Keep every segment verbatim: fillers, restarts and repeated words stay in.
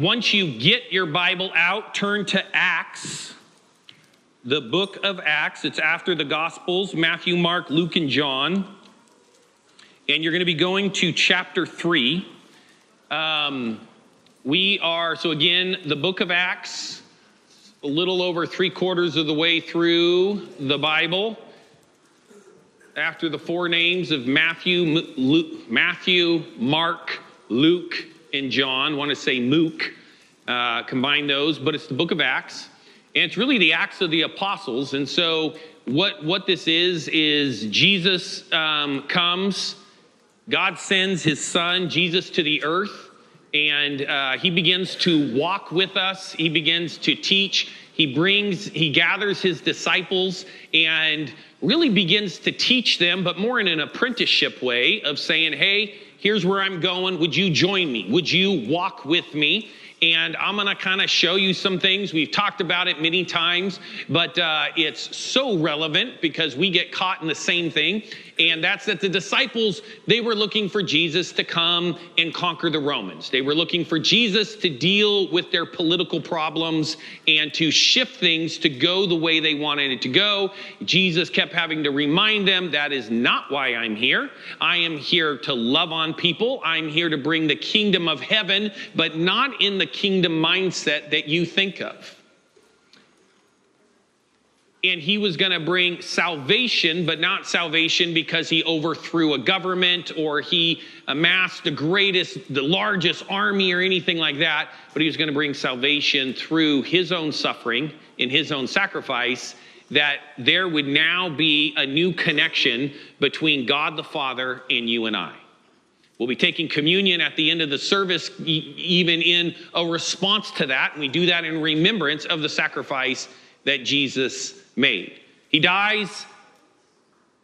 Once you get your Bible out, turn to Acts, the book of Acts. It's after the Gospels, Matthew, Mark, Luke, and John. And you're going to be going to chapter three. Um, we are, so again, the book of Acts, a little over three quarters of the way through the Bible. After the four names of Matthew, Luke, Matthew, Mark, Luke, and John, want to say Mook, uh, combine those, but it's the book of Acts, and it's really the Acts of the Apostles. And so what, what this is, is Jesus um, comes, God sends his son, Jesus, to the earth, and uh, he begins to walk with us, he begins to teach, he brings, he gathers his disciples, and really begins to teach them, but more in an apprenticeship way of saying, hey, here's where I'm going. Would you join me? Would you walk with me? And I'm going to kind of show you some things. We've talked about it many times, but uh, it's so relevant because we get caught in the same thing. And that's that the disciples, they were looking for Jesus to come and conquer the Romans. They were looking for Jesus to deal with their political problems and to shift things to go the way they wanted it to go. Jesus kept having to remind them, that is not why I'm here. I am here to love on people. I'm here to bring the kingdom of heaven, but not in the kingdom mindset that you think of. And he was going to bring salvation, but not salvation because he overthrew a government or he amassed the greatest, the largest army or anything like that, but he was going to bring salvation through his own suffering and his own sacrifice, that there would now be a new connection between God the Father and you and I. We'll be taking communion at the end of the service, even in a response to that. And we do that in remembrance of the sacrifice that Jesus made. He dies,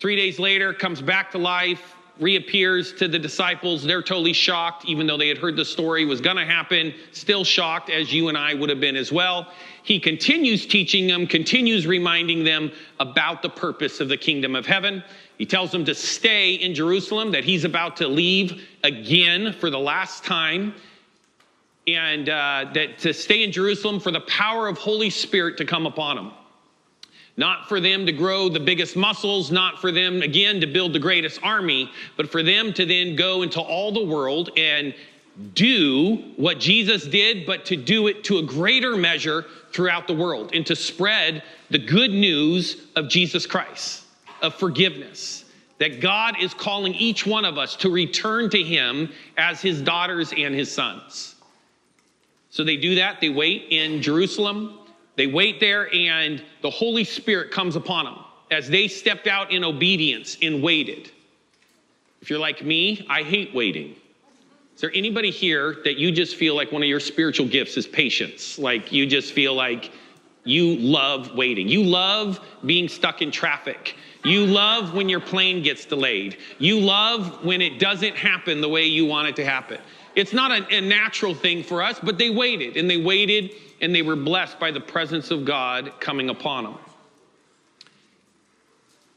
three days later, comes back to life, reappears to the disciples. They're totally shocked, even though they had heard the story was going to happen, still shocked, as you and I would have been as well. He continues teaching them, continues reminding them about the purpose of the kingdom of heaven. He tells them to stay in Jerusalem, that he's about to leave again for the last time, and uh, that to stay in Jerusalem for the power of Holy Spirit to come upon them. Not for them to grow the biggest muscles, not for them, again, to build the greatest army, but for them to then go into all the world and do what Jesus did, but to do it to a greater measure throughout the world and to spread the good news of Jesus Christ, of forgiveness, that God is calling each one of us to return to him as his daughters and his sons. So they do that. They wait in Jerusalem. They wait there, and the Holy Spirit comes upon them as they stepped out in obedience and waited. If you're like me, I hate waiting. Is there anybody here that you just feel like one of your spiritual gifts is patience? Like you just feel like you love waiting. You love being stuck in traffic. You love when your plane gets delayed. You love when it doesn't happen the way you want it to happen. It's not a, a natural thing for us, but they waited, and they waited, and they were blessed by the presence of God coming upon them.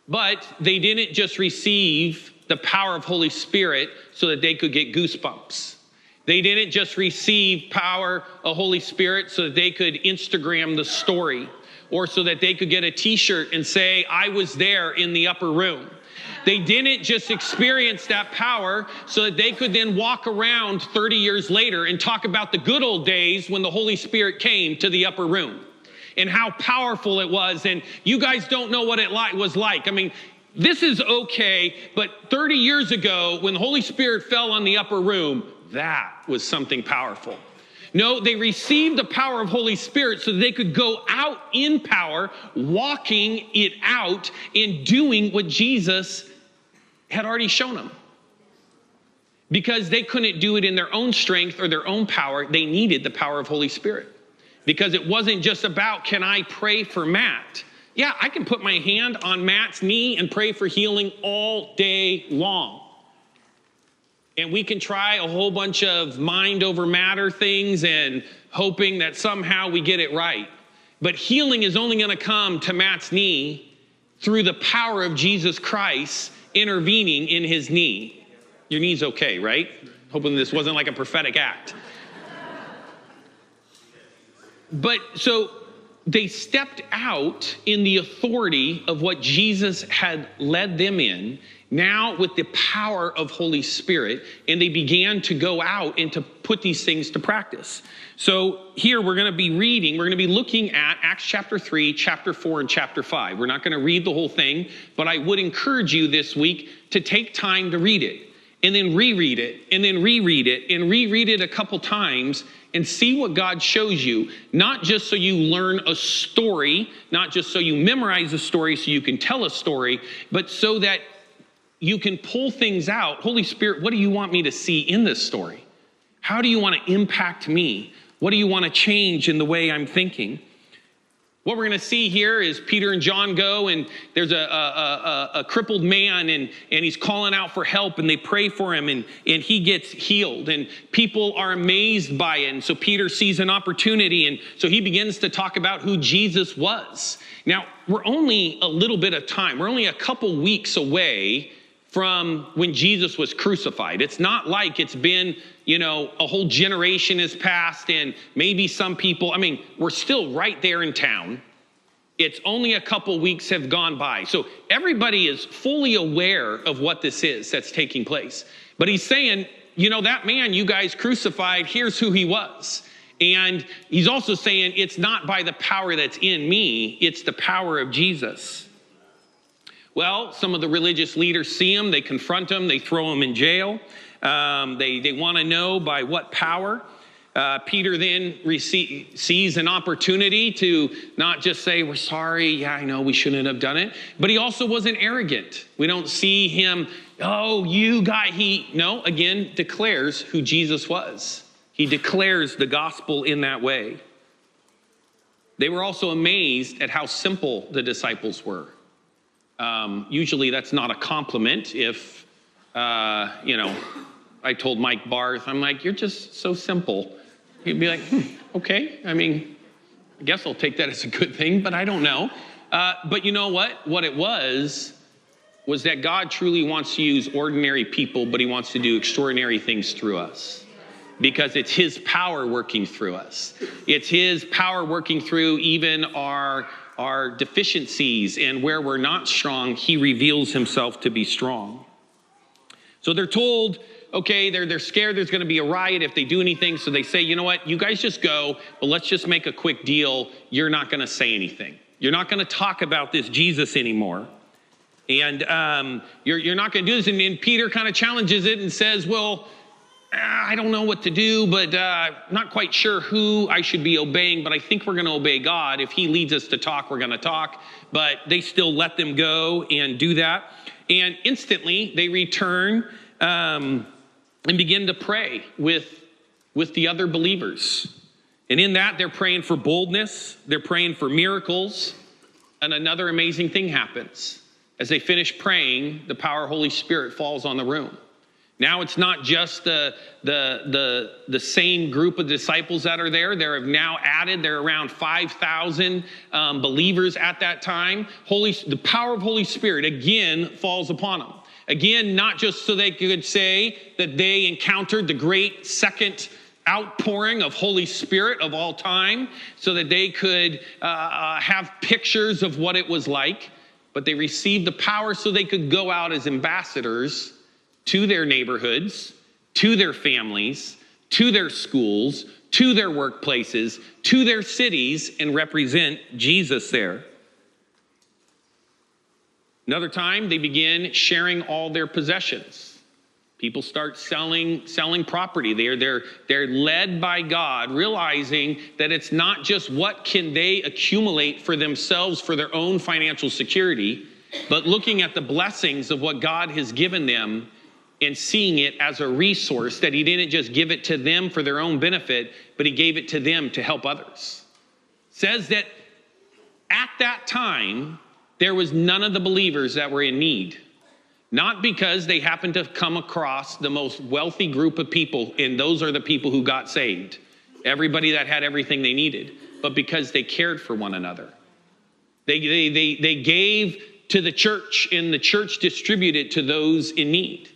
But they didn't just receive the power of Holy Spirit so that they could get goosebumps. They didn't just receive power of Holy Spirit so that they could Instagram the story, or so that they could get a t-shirt and say, I was there in the upper room. They didn't just experience that power so that they could then walk around thirty years later and talk about the good old days when the Holy Spirit came to the upper room and how powerful it was. And you guys don't know what it was like. I mean, this is okay, but thirty years ago when the Holy Spirit fell on the upper room, that was something powerful. No, they received the power of Holy Spirit so that they could go out in power, walking it out and doing what Jesus had already shown them. Because they couldn't do it in their own strength or their own power. They needed the power of Holy Spirit. Because it wasn't just about, can I pray for Matt? Yeah, I can put my hand on Matt's knee and pray for healing all day long. And we can try a whole bunch of mind over matter things and hoping that somehow we get it right. But healing is only going to come to Matt's knee through the power of Jesus Christ intervening in his knee. Your knee's okay, right? Hoping this wasn't like a prophetic act. But so they stepped out in the authority of what Jesus had led them in, now with the power of Holy Spirit, and they began to go out and to put these things to practice. So here we're going to be reading, we're going to be looking at Acts chapter three, chapter four, and chapter five. We're not going to read the whole thing, but I would encourage you this week to take time to read it, and then reread it, and then reread it, and reread it a couple times, and see what God shows you, not just so you learn a story, not just so you memorize a story so you can tell a story, but so that you can pull things out. Holy Spirit, what do you want me to see in this story? How do you want to impact me? What do you want to change in the way I'm thinking? What we're going to see here is Peter and John go, and there's a, a, a, a crippled man, and, and he's calling out for help, and they pray for him, and, and he gets healed, and people are amazed by it. And so Peter sees an opportunity, and so he begins to talk about who Jesus was. Now, we're only a little bit of time. We're only a couple weeks away from when Jesus was crucified. It's not like it's been, you know, a whole generation has passed and maybe some people, I mean, we're still right there in town. It's only a couple weeks have gone by. So everybody is fully aware of what this is that's taking place. But he's saying, you know, that man you guys crucified, here's who he was. And he's also saying, it's not by the power that's in me, it's the power of Jesus. Well, some of the religious leaders see him, they confront him, they throw him in jail. Um, they they want to know by what power. Uh, Peter then receive, sees an opportunity to not just say, we're sorry, yeah, I know we shouldn't have done it. But he also wasn't arrogant. We don't see him, oh, you guy, he, no, again, declares who Jesus was. He declares the gospel in that way. They were also amazed at how simple the disciples were. Um, usually that's not a compliment if, uh, you know, I told Mike Barth, I'm like, you're just so simple. He'd be like, hmm, okay, I mean, I guess I'll take that as a good thing, but I don't know. Uh, but you know what? What it was, was that God truly wants to use ordinary people, but he wants to do extraordinary things through us. Because it's his power working through us. It's his power working through even our our deficiencies and where we're not strong, he reveals himself to be strong. So they're told, okay, they're, they're scared there's going to be a riot if they do anything. So they say, you know what, you guys just go, but let's just make a quick deal. You're not going to say anything. You're not going to talk about this Jesus anymore. And um, you're, you're not going to do this. And then Peter kind of challenges it and says, well, I don't know what to do, but uh, not quite sure who I should be obeying, but I think we're going to obey God. If he leads us to talk, we're going to talk. But they still let them go and do that. And instantly they return um, and begin to pray with, with the other believers. And in that, they're praying for boldness. They're praying for miracles. And another amazing thing happens. As they finish praying, the power of the Holy Spirit falls on the room. Now it's not just the, the, the, the same group of disciples that are there. They have now added, there are around five thousand um, believers at that time. Holy, the power of Holy Spirit again falls upon them. Again, not just so they could say that they encountered the great second outpouring of Holy Spirit of all time, so that they could uh, uh, have pictures of what it was like, but they received the power so they could go out as ambassadors to their neighborhoods, to their families, to their schools, to their workplaces, to their cities, and represent Jesus there. Another time, they begin sharing all their possessions. People start selling, selling property. They're, they're, they're led by God, realizing that it's not just what can they accumulate for themselves for their own financial security, but looking at the blessings of what God has given them and seeing it as a resource, that he didn't just give it to them for their own benefit, but he gave it to them to help others. It says that at that time, there was none of the believers that were in need. Not because they happened to come across the most wealthy group of people, and those are the people who got saved. Everybody that had everything they needed, but because they cared for one another. They, they, they, they gave to the church, and the church distributed to those in need.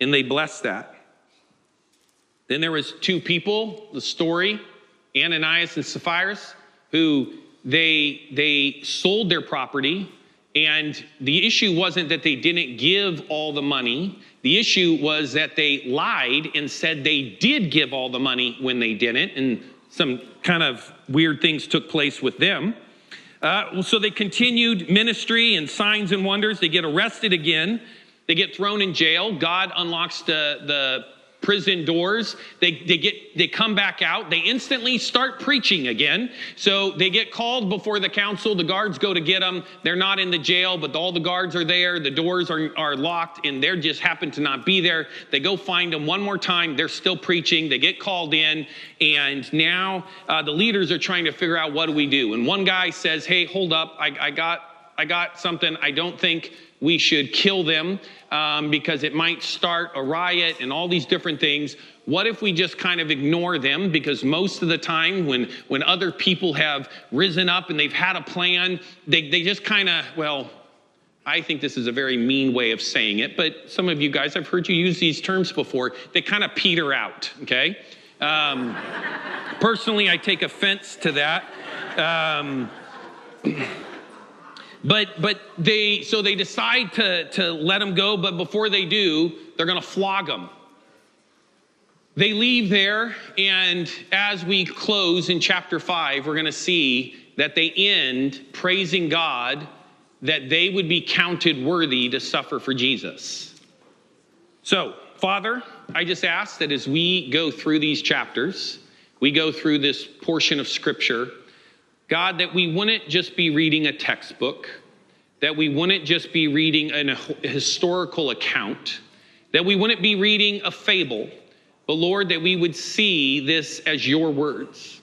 And they blessed that. Then there was two people, the story, Ananias and Sapphira. who they, they sold their property, and the issue wasn't that they didn't give all the money. The issue was that they lied and said they did give all the money when they didn't, and some kind of weird things took place with them. Uh, so they continued ministry and signs and wonders. They get arrested again. They get thrown in jail. God unlocks the, the prison doors. They, they, get, they come back out. They instantly start preaching again. So they get called before the council. The guards go to get them. They're not in the jail, but all the guards are there. The doors are, are locked, and they just happen to not be there. They go find them one more time. They're still preaching. They get called in, and now uh, the leaders are trying to figure out, what do we do? And one guy says, hey, hold up. I, I got I got something. I don't think we should kill them um, because it might start a riot and all these different things. What if we just kind of ignore them? Because most of the time when, when other people have risen up and they've had a plan, they, they just kind of, well, I think this is a very mean way of saying it, but some of you guys, I've heard you use these terms before, they kind of peter out, okay? Um, personally, I take offense to that. Um, But but they so they decide to, to let them go, but before they do, they're going to flog them. They leave there, and as we close in chapter five, we're going to see that they end praising God that they would be counted worthy to suffer for Jesus. So, Father, I just ask that as we go through these chapters, we go through this portion of Scripture, God, that we wouldn't just be reading a textbook, that we wouldn't just be reading an, a historical account, that we wouldn't be reading a fable, but Lord, that we would see this as your words.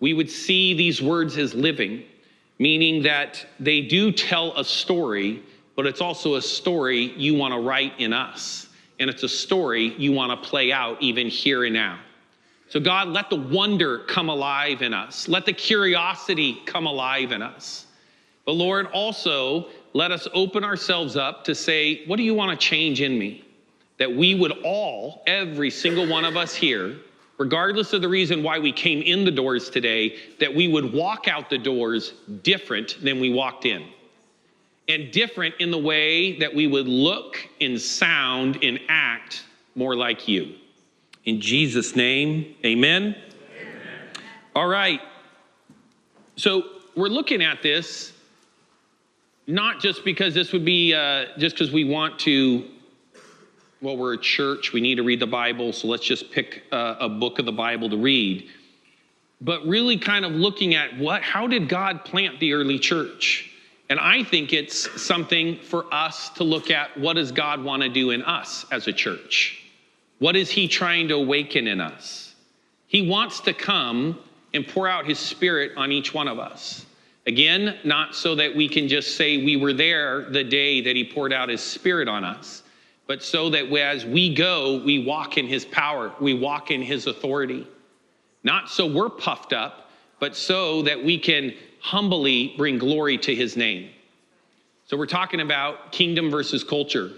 We would see these words as living, meaning that they do tell a story, but it's also a story you want to write in us, and it's a story you want to play out even here and now. So God, let the wonder come alive in us. Let the curiosity come alive in us. But Lord, also let us open ourselves up to say, what do you want to change in me? That we would all, every single one of us here, regardless of the reason why we came in the doors today, that we would walk out the doors different than we walked in. And different in the way that we would look and sound and act more like you. In Jesus' name, amen? Amen. All right. So we're looking at this not just because this would be, uh, just because we want to, well, we're a church, we need to read the Bible, so let's just pick uh, a book of the Bible to read. But really kind of looking at what, how did God plant the early church? And I think it's something for us to look at, what does God want to do in us as a church? What is he trying to awaken in us? He wants to come and pour out his Spirit on each one of us. Again, not so that we can just say we were there the day that he poured out his Spirit on us, but so that as we go, we walk in his power, we walk in his authority. Not so we're puffed up, but so that we can humbly bring glory to his name. So we're talking about kingdom versus culture.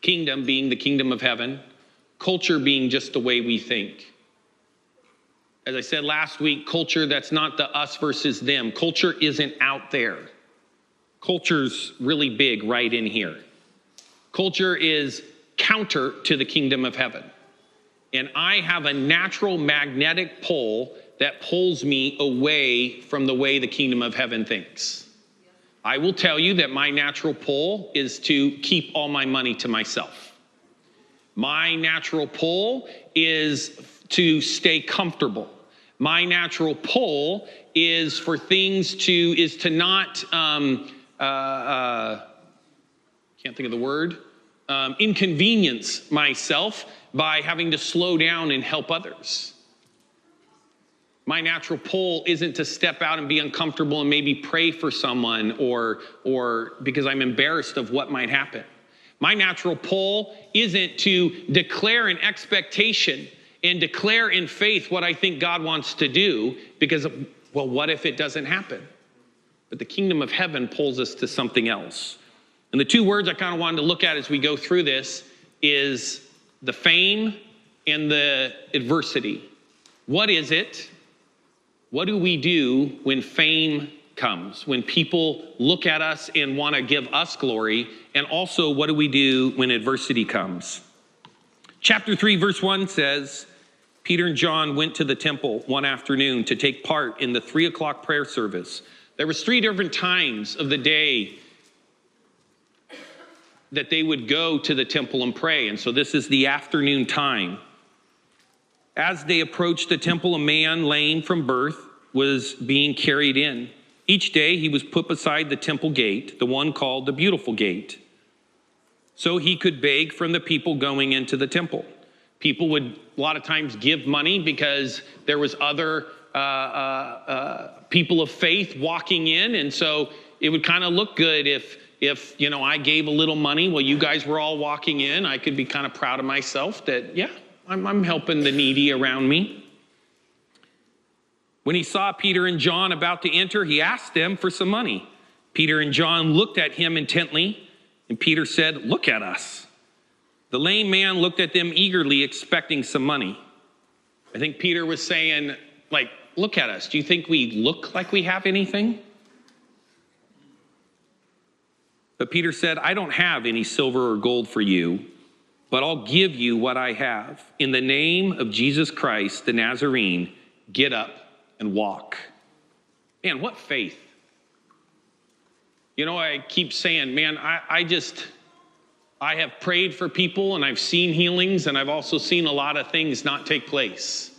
Kingdom being the kingdom of heaven. Culture being just the way we think. As I said last week, culture, that's not the us versus them. Culture isn't out there. Culture's really big right in here. Culture is counter to the kingdom of heaven. And I have a natural magnetic pull that pulls me away from the way the kingdom of heaven thinks. I will tell you that my natural pull is to keep all my money to myself. My natural pull is to stay comfortable. My natural pull is for things to, is to not, um, uh, uh, can't think of the word, um, inconvenience myself by having to slow down and help others. My natural pull isn't to step out and be uncomfortable and maybe pray for someone or, or because I'm embarrassed of what might happen. My natural pull isn't to declare an expectation and declare in faith what I think God wants to do because, well, what if it doesn't happen? But the kingdom of heaven pulls us to something else. And the two words I kind of wanted to look at as we go through this is the fame and the adversity. What is it? What do we do when fame comes, when people look at us and want to give us glory? And also, what do we do when adversity comes? Chapter three, verse one says, Peter and John went to the temple one afternoon to take part in the three o'clock prayer service. There was three different times of the day that they would go to the temple and pray. And so this is the afternoon time. As they approached the temple, a man lame from birth was being carried in. Each day he was put beside the temple gate, the one called the Beautiful Gate, so he could beg from the people going into the temple. People would a lot of times give money because there was other uh, uh, uh, people of faith walking in. And so it would kind of look good if, if, you know, I gave a little money while you guys were all walking in. I could be kind of proud of myself that, yeah, I'm, I'm helping the needy around me. When he saw Peter and John about to enter, he asked them for some money. Peter and John looked at him intently, and Peter said, "Look at us." The lame man looked at them eagerly, expecting some money. I think Peter was saying, like, "Look at us. Do you think we look like we have anything?" But Peter said, "I don't have any silver or gold for you, but I'll give you what I have. In the name of Jesus Christ, the Nazarene, get up and walk." Man, what faith. You know, I keep saying, man, I, I just, I have prayed for people and I've seen healings and I've also seen a lot of things not take place.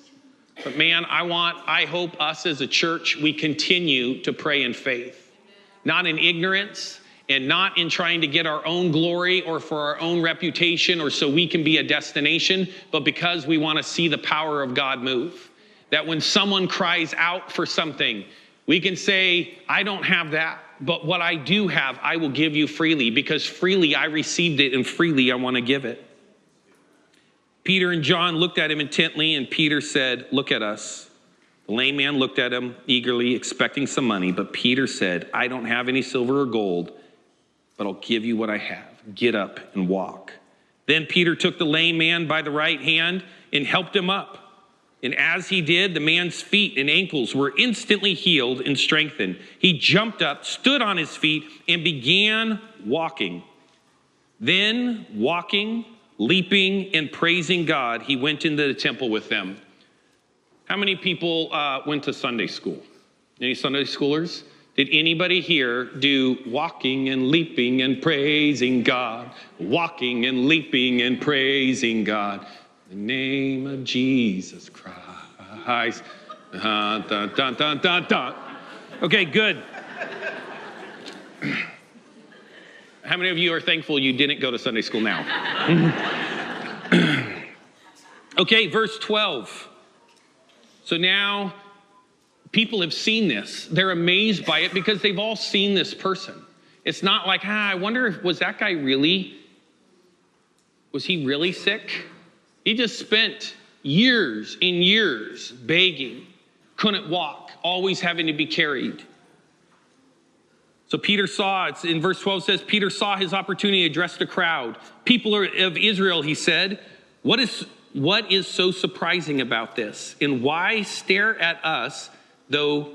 But man, I want, I hope us as a church, we continue to pray in faith, not in ignorance, and not in trying to get our own glory or for our own reputation or so we can be a destination, but because we want to see the power of God move. That when someone cries out for something, we can say, "I don't have that, but what I do have, I will give you freely, because freely I received it and freely I want to give it." Peter and John looked at him intently, and Peter said, "Look at us." The lame man looked at him eagerly, expecting some money, but Peter said, "I don't have any silver or gold, but I'll give you what I have. Get up and walk." Then Peter took the lame man by the right hand and helped him up. And as he did, the man's feet and ankles were instantly healed and strengthened. He jumped up, stood on his feet, and began walking. Then, walking, leaping, and praising God, he went into the temple with them. How many people uh, went to Sunday school? Any Sunday schoolers? Did anybody here do walking and leaping and praising God? Walking and leaping and praising God. In the name of Jesus Christ. Dun, dun, dun, dun, dun, dun. Okay, good. How many of you are thankful you didn't go to Sunday school now? Okay, verse twelve. So now, people have seen this. They're amazed by it because they've all seen this person. It's not like, ah, I wonder if was that guy really, was he really sick? He just spent years and years begging, couldn't walk, always having to be carried. So Peter saw, it's in verse twelve says, Peter saw his opportunity, addressed the crowd. "People of Israel," he said, what is, what is so surprising about this? And why stare at us, though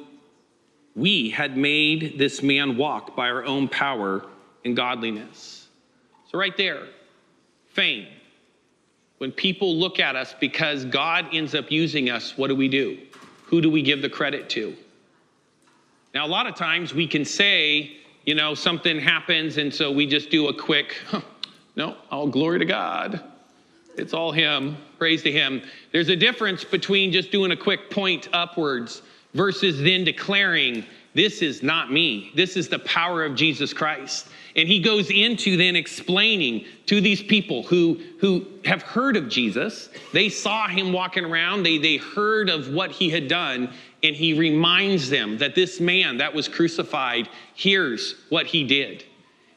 we had made this man walk by our own power and godliness? So right there, fame. When people look at us because God ends up using us, what do we do? Who do we give the credit to? Now, a lot of times we can say, you know, something happens, and so we just do a quick, huh, no, all glory to God. It's all him, praise to him. There's a difference between just doing a quick point upwards versus then declaring, this is not me. This is the power of Jesus Christ. And he goes into then explaining to these people who, who have heard of Jesus. They saw him walking around. They, they heard of what he had done. And he reminds them that this man that was crucified, here's what he did.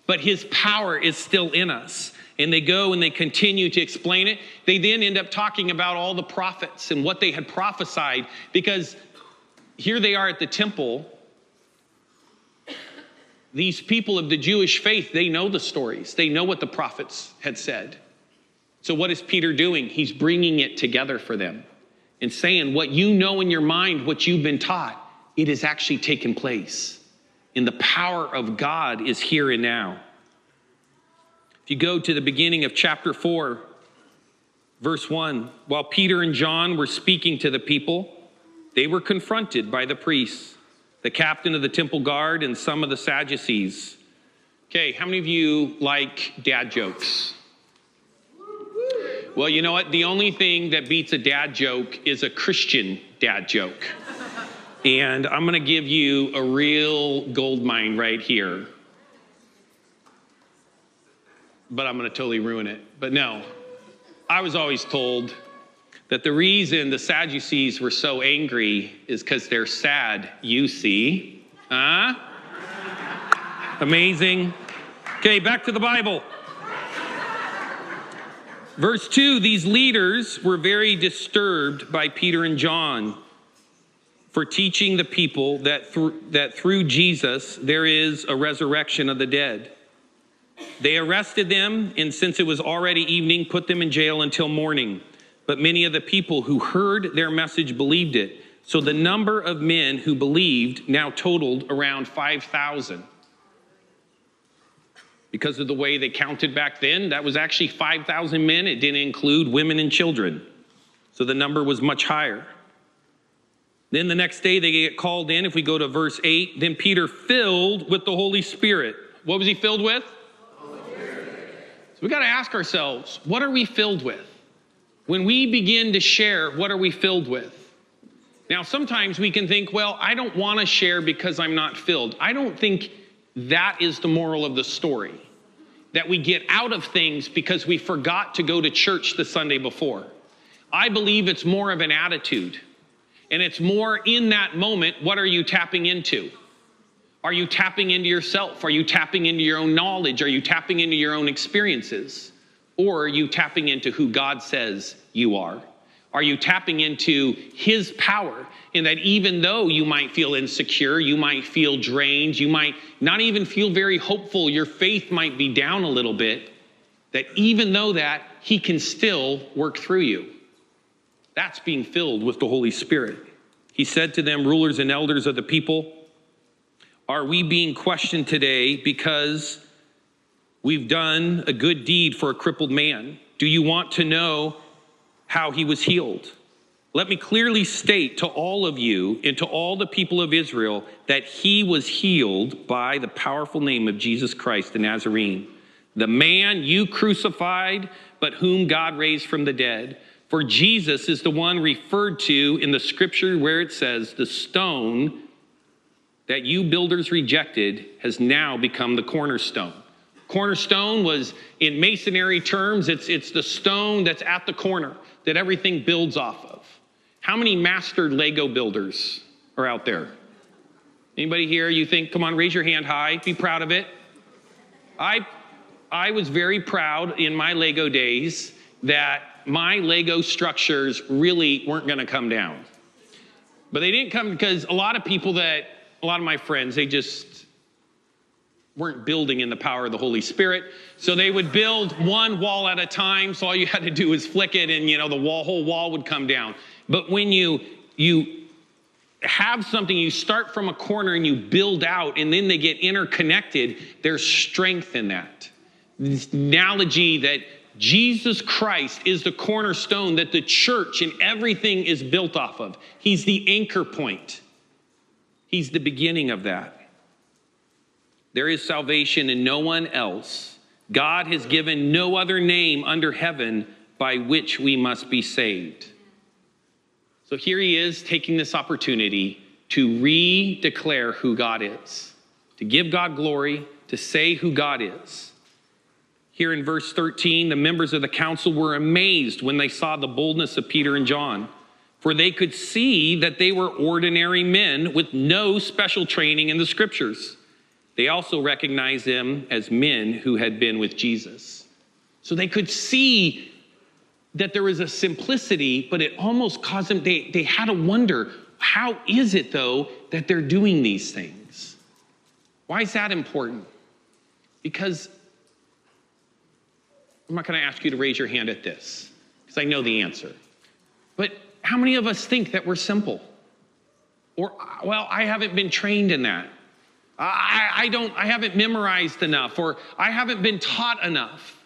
But his power is still in us. And they go and they continue to explain it. They then end up talking about all the prophets and what they had prophesied, because here they are at the temple. These people of the Jewish faith, they know the stories. They know what the prophets had said. So what is Peter doing? He's bringing it together for them. and saying what you know in your mind, what you've been taught, it has actually taken place. And the power of God is here and now. If you go to the beginning of chapter four, verse one, while Peter and John were speaking to the people, they were confronted by the priests, the captain of the temple guard, and some of the Sadducees. Okay, how many of you like dad jokes? Well, you know what? The only thing that beats a dad joke is a Christian dad joke. And I'm going to give you a real gold mine right here. But I'm going to totally ruin it. But no, I was always told that the reason the Sadducees were so angry is because they're sad, you see. Huh? Amazing. Okay, back to the Bible. Verse two, these leaders were very disturbed by Peter and John for teaching the people that, th- that through Jesus there is a resurrection of the dead. They arrested them, and since it was already evening, put them in jail until morning. But many of the people who heard their message believed it. So the number of men who believed now totaled around five thousand. Because of the way they counted back then, that was actually five thousand men. It didn't include women and children. So the number was much higher. Then the next day they get called in. If we go to verse eight, then Peter, filled with the Holy Spirit. What was he filled with? Holy Spirit. So we got to ask ourselves, what are we filled with? When we begin to share, what are we filled with? Now, sometimes we can think, well, I don't want to share because I'm not filled. I don't think that is the moral of the story, that we get out of things because we forgot to go to church the Sunday before. I believe it's more of an attitude. And it's more in that moment, what are you tapping into? Are you tapping into yourself? Are you tapping into your own knowledge? Are you tapping into your own experiences? Or are you tapping into who God says you are? Are you tapping into his power in that even though you might feel insecure, you might feel drained, you might not even feel very hopeful, your faith might be down a little bit, that even though that, he can still work through you. That's being filled with the Holy Spirit. He said to them, rulers and elders of the people, are we being questioned today because we've done a good deed for a crippled man? Do you want to know how he was healed? Let me clearly state to all of you and to all the people of Israel that he was healed by the powerful name of Jesus Christ the Nazarene, the man you crucified, but whom God raised from the dead. For Jesus is the one referred to in the scripture where it says, the stone that you builders rejected has now become the cornerstone. Cornerstone was, in masonry terms, it's, it's the stone that's at the corner that everything builds off of. How many master Lego builders are out there? Anybody here, you think, come on, raise your hand high, be proud of it. I, I was very proud in my Lego days that my Lego structures really weren't going to come down. But they didn't come because a lot of people that, a lot of my friends, they just weren't building in the power of the Holy Spirit. So they would build one wall at a time. So all you had to do was flick it and, you know, the wall, whole wall would come down. But when you, you have something, you start from a corner and you build out and then they get interconnected, there's strength in that. This analogy that Jesus Christ is the cornerstone that the church and everything is built off of. He's the anchor point. He's the beginning of that. There is salvation in no one else. God has given no other name under heaven by which we must be saved. So here he is taking this opportunity to re-declare who God is, to give God glory, to say who God is. Here in verse thirteen, the members of the council were amazed when they saw the boldness of Peter and John, for they could see that they were ordinary men with no special training in the scriptures. They also recognized them as men who had been with Jesus. So they could see that there was a simplicity, but it almost caused them, they, they had to wonder, how is it though that they're doing these things? Why is that important? Because I'm not going to ask you to raise your hand at this because I know the answer. But how many of us think that we're simple? Or, well, I haven't been trained in that. I, I don't, I haven't memorized enough, or I haven't been taught enough.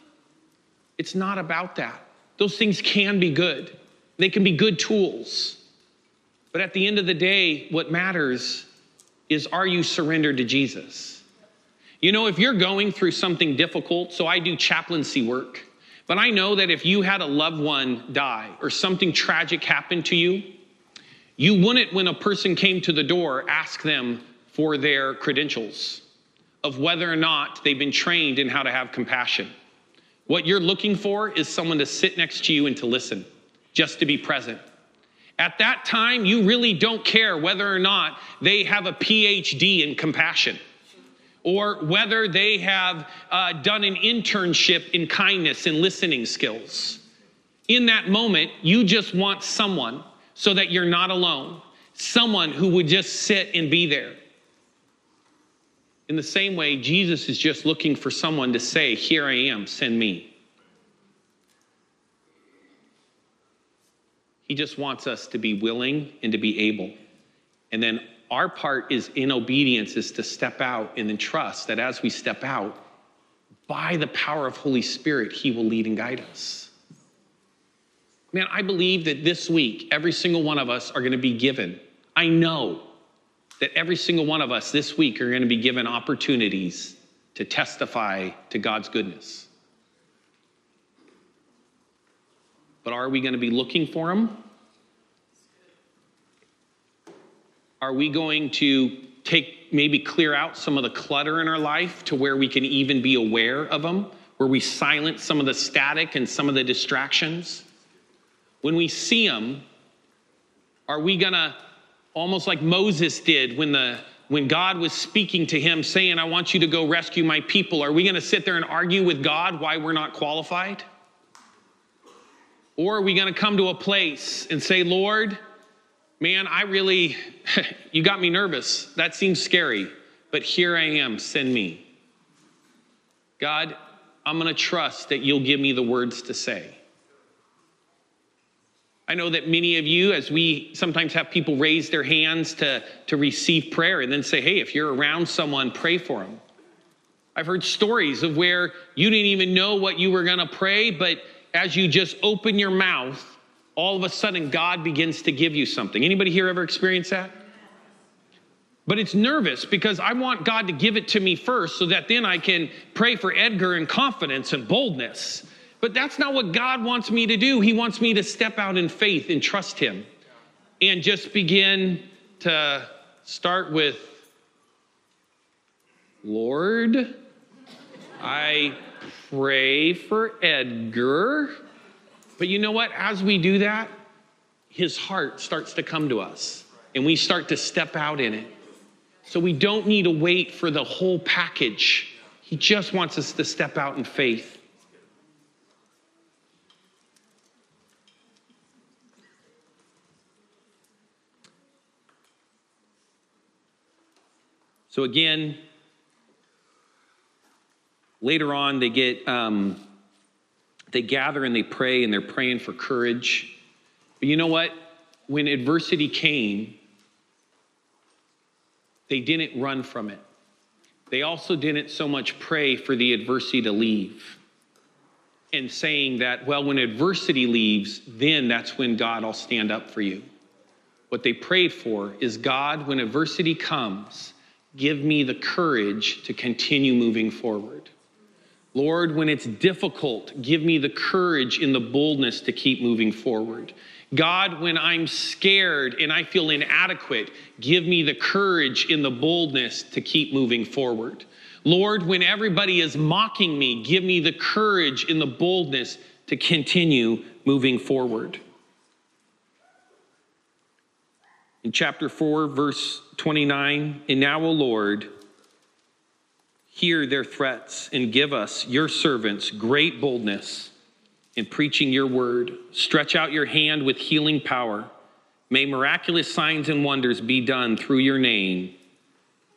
It's not about that. Those things can be good. They can be good tools. But at the end of the day, what matters is, are you surrendered to Jesus? You know, if you're going through something difficult, so I do chaplaincy work, but I know that if you had a loved one die or something tragic happened to you, you wouldn't, when a person came to the door, ask them for their credentials of whether or not they've been trained in how to have compassion. What you're looking for is someone to sit next to you and to listen, just to be present. At that time, you really don't care whether or not they have a P H D in compassion, or whether they have uh, done an internship in kindness and listening skills. In that moment, you just want someone so that you're not alone, someone who would just sit and be there. In the same way, Jesus is just looking for someone to say, here I am, send me. He just wants us to be willing and to be able. And then our part is in obedience is to step out and then trust that as we step out, by the power of Holy Spirit, he will lead and guide us. Man, I believe that this week, every single one of us are going to be given. I know that every single one of us this week are going to be given opportunities to testify to God's goodness. But are we going to be looking for him? Are we going to take, maybe clear out some of the clutter in our life to where we can even be aware of them, where we silence some of the static and some of the distractions? When we see them, are we going to, almost like Moses did when the when God was speaking to him saying, I want you to go rescue my people, are we going to sit there and argue with God why we're not qualified? Or are we going to come to a place and say, Lord, man, I really, you got me nervous. That seems scary, but here I am, send me. God, I'm going to trust that you'll give me the words to say. I know that many of you, as we sometimes have people raise their hands to, to receive prayer and then say, hey, if you're around someone, pray for them. I've heard stories of where you didn't even know what you were going to pray, but as you just open your mouth, all of a sudden God begins to give you something. Anybody here ever experienced that? But it's nervous because I want God to give it to me first so that then I can pray for Edgar in confidence and boldness. But that's not what God wants me to do. He wants me to step out in faith and trust him and just begin to start with, Lord, I... pray for Edgar. But you know what? As we do that, his heart starts to come to us and we start to step out in it. So we don't need to wait for the whole package. He just wants us to step out in faith. So again, later on, they get, um, they gather and they pray and they're praying for courage. But you know what? When adversity came, they didn't run from it. They also didn't so much pray for the adversity to leave and saying that, well, when adversity leaves, then that's when God will stand up for you. What they prayed for is, God, when adversity comes, give me the courage to continue moving forward. Lord, when it's difficult, give me the courage and the boldness to keep moving forward. God, when I'm scared and I feel inadequate, give me the courage and the boldness to keep moving forward. Lord, when everybody is mocking me, give me the courage and the boldness to continue moving forward. In chapter four, verse twenty-nine, and now, O Lord, hear their threats and give us, your servants, great boldness in preaching your word. Stretch out your hand with healing power. May miraculous signs and wonders be done through your name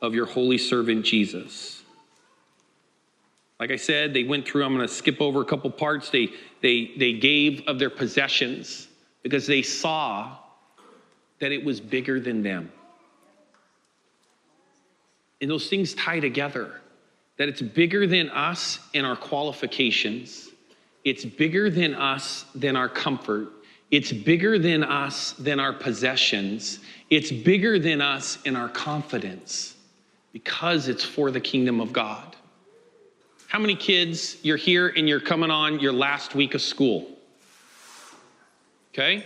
of your holy servant Jesus. Like I said, they went through, I'm going to skip over a couple parts. They, they, they gave of their possessions. because they saw that it was bigger than them. And those things tie together, that it's bigger than us and our qualifications. It's bigger than us than our comfort. It's bigger than us than our possessions. It's bigger than us in our confidence because it's for the kingdom of God. How many kids, you're here and you're coming on your last week of school? Okay?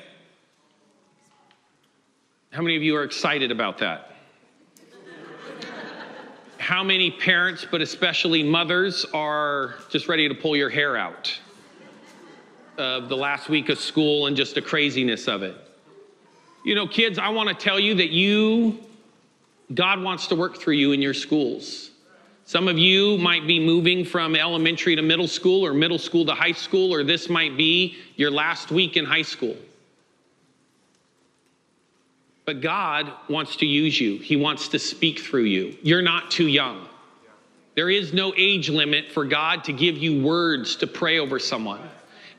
How many of you are excited about that? How many parents, but especially mothers, are just ready to pull your hair out of the last week of school and just the craziness of it? You know, kids, I want to tell you that you, God wants to work through you in your schools. Some of you might be moving from elementary to middle school or middle school to high school, or this might be your last week in high school. But God wants to use you. He wants to speak through you. You're not too young. There is no age limit for God to give you words to pray over someone.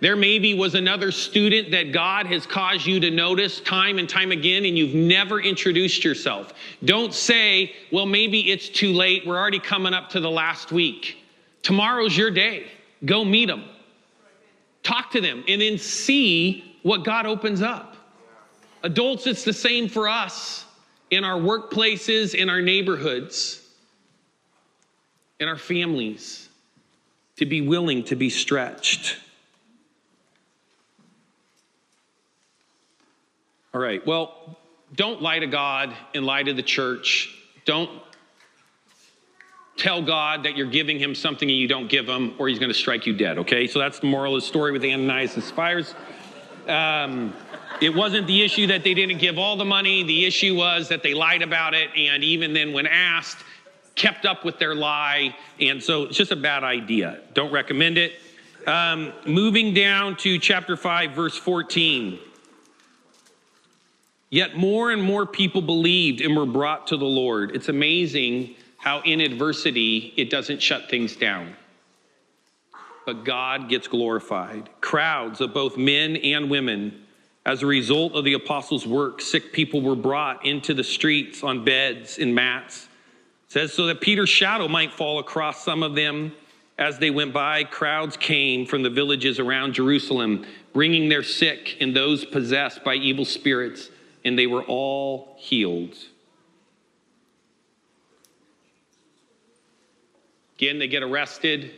There maybe was another student that God has caused you to notice time and time again, and you've never introduced yourself. Don't say, well, maybe it's too late. We're already coming up to the last week. Tomorrow's your day. Go meet them. Talk to them, and then see what God opens up. Adults, it's the same for us in our workplaces, in our neighborhoods, in our families, to be willing to be stretched. All right, well, don't lie to God and lie to the church. Don't tell God that you're giving him something and you don't give him, or he's going to strike you dead, okay? So that's the moral of the story with Ananias and Sapphira. Um, it wasn't the issue that they didn't give all the money. The issue was that they lied about it, and even then when asked, kept up with their lie. And so it's just a bad idea. Don't recommend it. Um, moving down to chapter five, verse fourteen. Yet more and more people believed and were brought to the Lord. It's amazing how in adversity, it doesn't shut things down. But God gets glorified. Crowds of both men and women, as a result of the apostles' work, sick people were brought into the streets on beds and mats. It says, so that Peter's shadow might fall across some of them. As they went by, crowds came from the villages around Jerusalem, bringing their sick and those possessed by evil spirits. And they were all healed. Again, they get arrested.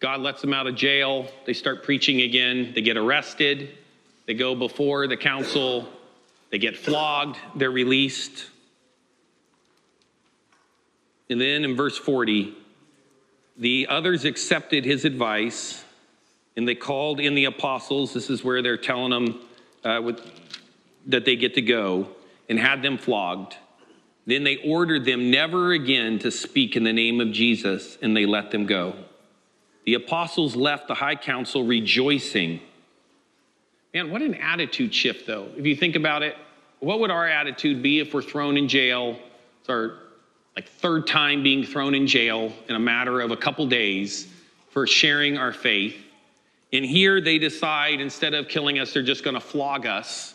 God lets them out of jail. They start preaching again. They get arrested. They go before the council. They get flogged. They're released. And then in verse forty, the others accepted his advice, and they called in the apostles. This is where they're telling them, Uh, with, that they get to go, and had them flogged. Then they ordered them never again to speak in the name of Jesus, and they let them go. The apostles left the high council rejoicing. Man, what an attitude shift, though. If you think about it, what would our attitude be if we're thrown in jail? It's our like, third time being thrown in jail in a matter of a couple days for sharing our faith. And here they decide, instead of killing us, they're just going to flog us.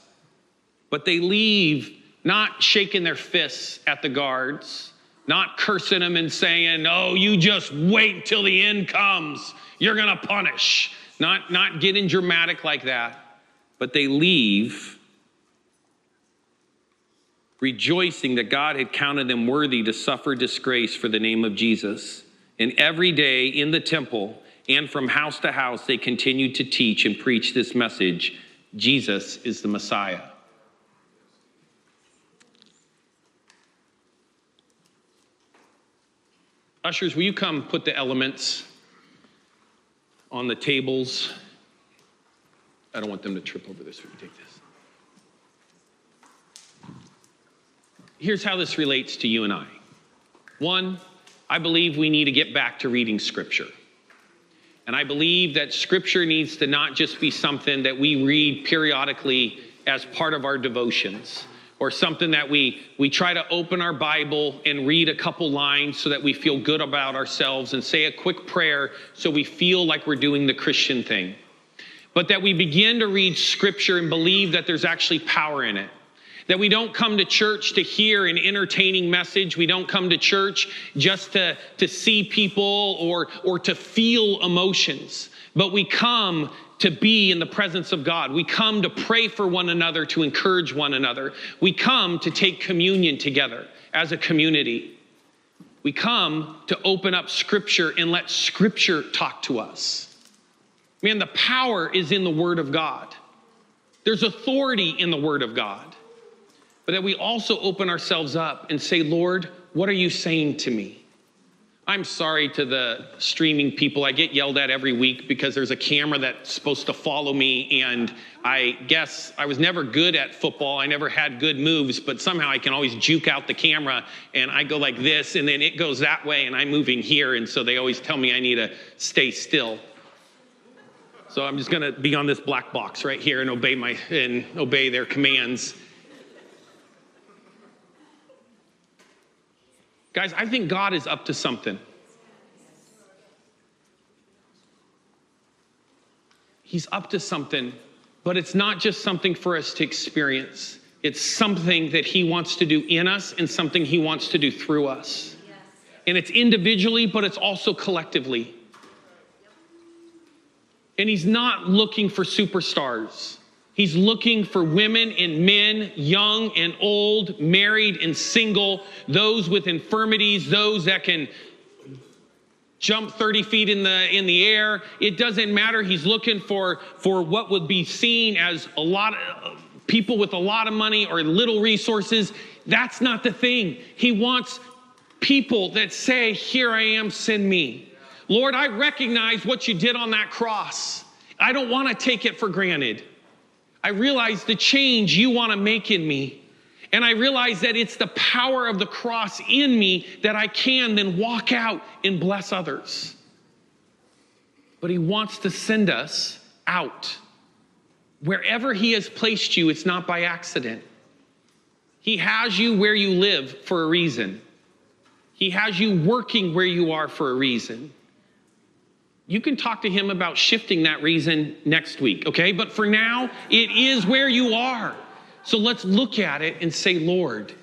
But they leave not shaking their fists at the guards, not cursing them and saying, oh, you just wait until the end comes. You're going to punish. Not, not getting dramatic like that. But they leave rejoicing that God had counted them worthy to suffer disgrace for the name of Jesus. And every day in the temple and from house to house, they continued to teach and preach this message: Jesus is the Messiah. Ushers, will you come put the elements on the tables? I don't want them to trip over this. We can take this. Here's how this relates to you and I. One, I believe we need to get back to reading Scripture. And I believe that Scripture needs to not just be something that we read periodically as part of our devotions, or something that we, we try to open our Bible and read a couple lines so that we feel good about ourselves and say a quick prayer so we feel like we're doing the Christian thing. but that we begin to read Scripture and believe that there's actually power in it. That we don't come to church to hear an entertaining message. We don't come to church just to, to see people or, or to feel emotions. But we come to be in the presence of God. We come to pray for one another, to encourage one another. We come to take communion together as a community. We come to open up Scripture and let Scripture talk to us. Man, the power is in the Word of God. There's authority in the Word of God. But that we also open ourselves up and say, Lord, what are you saying to me? I'm sorry to the streaming people. I get yelled at every week because there's a camera that's supposed to follow me. And I guess I was never good at football. I never had good moves, but somehow I can always juke out the camera and I go like this and then it goes that way and I'm moving here. And so they always tell me I need to stay still. So I'm just gonna be on this black box right here and obey my and obey their commands. Guys, I think God is up to something. He's up to something, but it's not just something for us to experience. It's something that He wants to do in us and something He wants to do through us. And it's individually, but it's also collectively. And He's not looking for superstars. He's looking for women and men, young and old, married and single, those with infirmities, those that can jump thirty feet in the, in the air. It doesn't matter. He's looking for, for what would be seen as a lot of people with a lot of money or little resources. That's not the thing. He wants people that say, here I am, send me. Lord, I recognize what you did on that cross. I don't want to take it for granted. I realize the change you want to make in me. And I realize that it's the power of the cross in me that I can then walk out and bless others. But He wants to send us out. Wherever He has placed you, it's not by accident. He has you where you live for a reason. He has you working where you are for a reason. You can talk to Him about shifting that reason next week, okay? But for now, it is where you are. So let's look at it and say, Lord,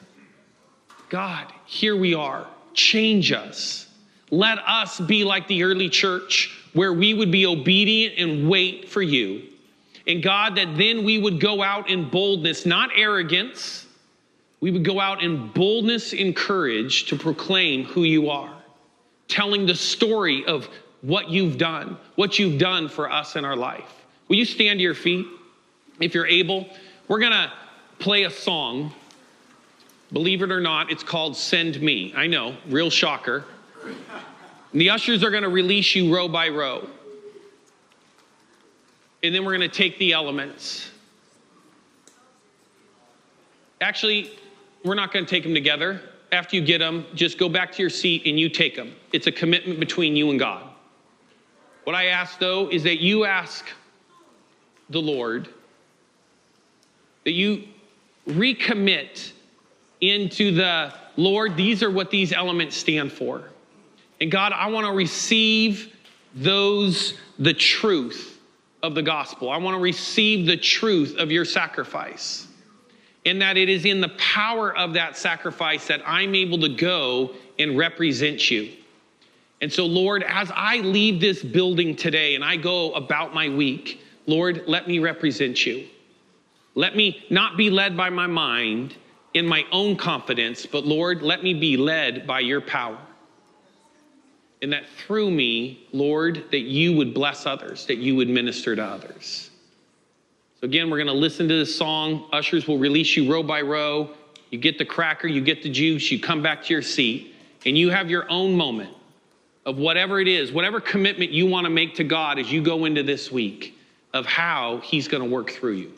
God, here we are. Change us. Let us be like the early church where we would be obedient and wait for you. And God, that then we would go out in boldness, not arrogance. We would go out in boldness and courage to proclaim who you are, telling the story of what you've done, what you've done for us in our life. Will you stand to your feet if you're able? We're going to play a song. Believe it or not, it's called Send Me. I know, real shocker. And the ushers are going to release you row by row. And then we're going to take the elements. Actually, we're not going to take them together. After you get them, just go back to your seat and you take them. It's a commitment between you and God. What I ask, though, is that you ask the Lord that you recommit into the, Lord, these are what these elements stand for. And God, I want to receive those, the truth of the gospel. I want to receive the truth of your sacrifice. And that it is in the power of that sacrifice that I'm able to go and represent you. And so, Lord, as I leave this building today and I go about my week, Lord, let me represent you. Let me not be led by my mind in my own confidence, but, Lord, let me be led by your power. And that through me, Lord, that you would bless others, that you would minister to others. So, again, we're going to listen to this song. Ushers will release you row by row. You get the cracker, you get the juice, you come back to your seat, and you have your own moment of whatever it is, whatever commitment you want to make to God as you go into this week of how He's going to work through you.